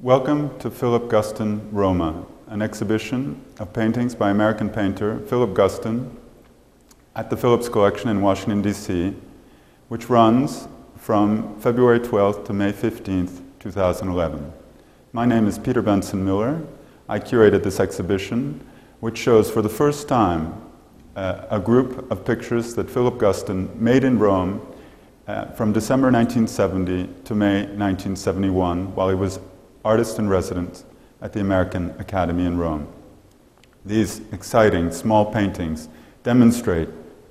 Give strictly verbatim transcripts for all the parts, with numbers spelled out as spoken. Welcome to Philip Guston, Roma, an exhibition of paintings by American painter Philip Guston at the Phillips Collection in Washington, D C, which runs from February twelfth to May fifteenth, two thousand eleven. My name is Peter Benson Miller. I curated this exhibition, which shows for the first time uh, a group of pictures that Philip Guston made in Rome uh, from December nineteen seventy to May nineteen seventy-one, while he was artist-in-residence at the American Academy in Rome. These exciting small paintings demonstrate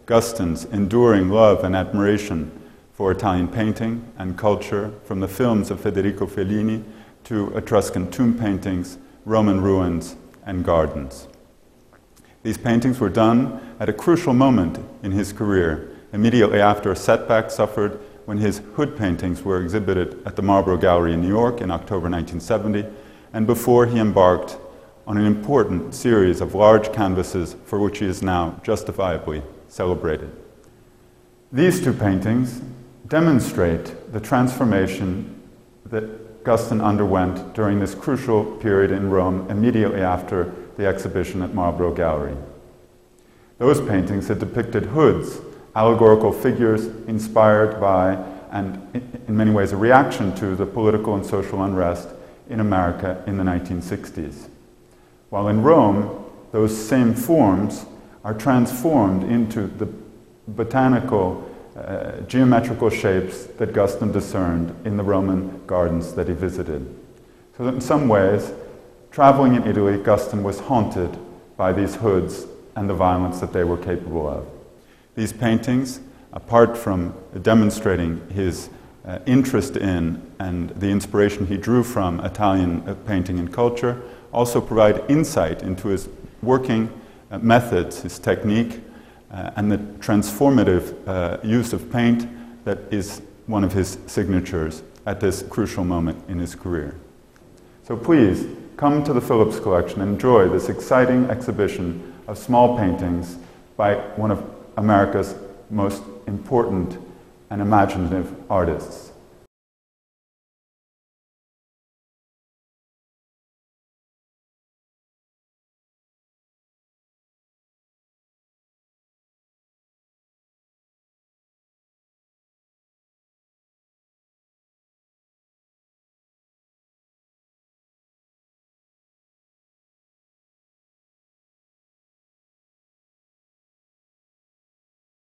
Guston's enduring love and admiration for Italian painting and culture, from the films of Federico Fellini to Etruscan tomb paintings, Roman ruins, and gardens. These paintings were done at a crucial moment in his career, immediately after a setback suffered when his hood paintings were exhibited at the Marlborough Gallery in New York in October nineteen seventy, and before he embarked on an important series of large canvases for which he is now justifiably celebrated. These two paintings demonstrate the transformation that Guston underwent during this crucial period in Rome immediately after the exhibition at Marlborough Gallery. Those paintings had depicted hoods, allegorical figures inspired by and in many ways a reaction to the political and social unrest in America in the nineteen sixties. While in Rome, those same forms are transformed into the botanical, uh, geometrical shapes that Guston discerned in the Roman gardens that he visited. So that in some ways, traveling in Italy, Guston was haunted by these hoods and the violence that they were capable of. These paintings, apart from demonstrating his uh, interest in and the inspiration he drew from Italian uh, painting and culture, also provide insight into his working uh, methods, his technique, Uh, and the transformative uh, use of paint that is one of his signatures at this crucial moment in his career. So please, come to the Phillips Collection and enjoy this exciting exhibition of small paintings by one of America's most important and imaginative artists.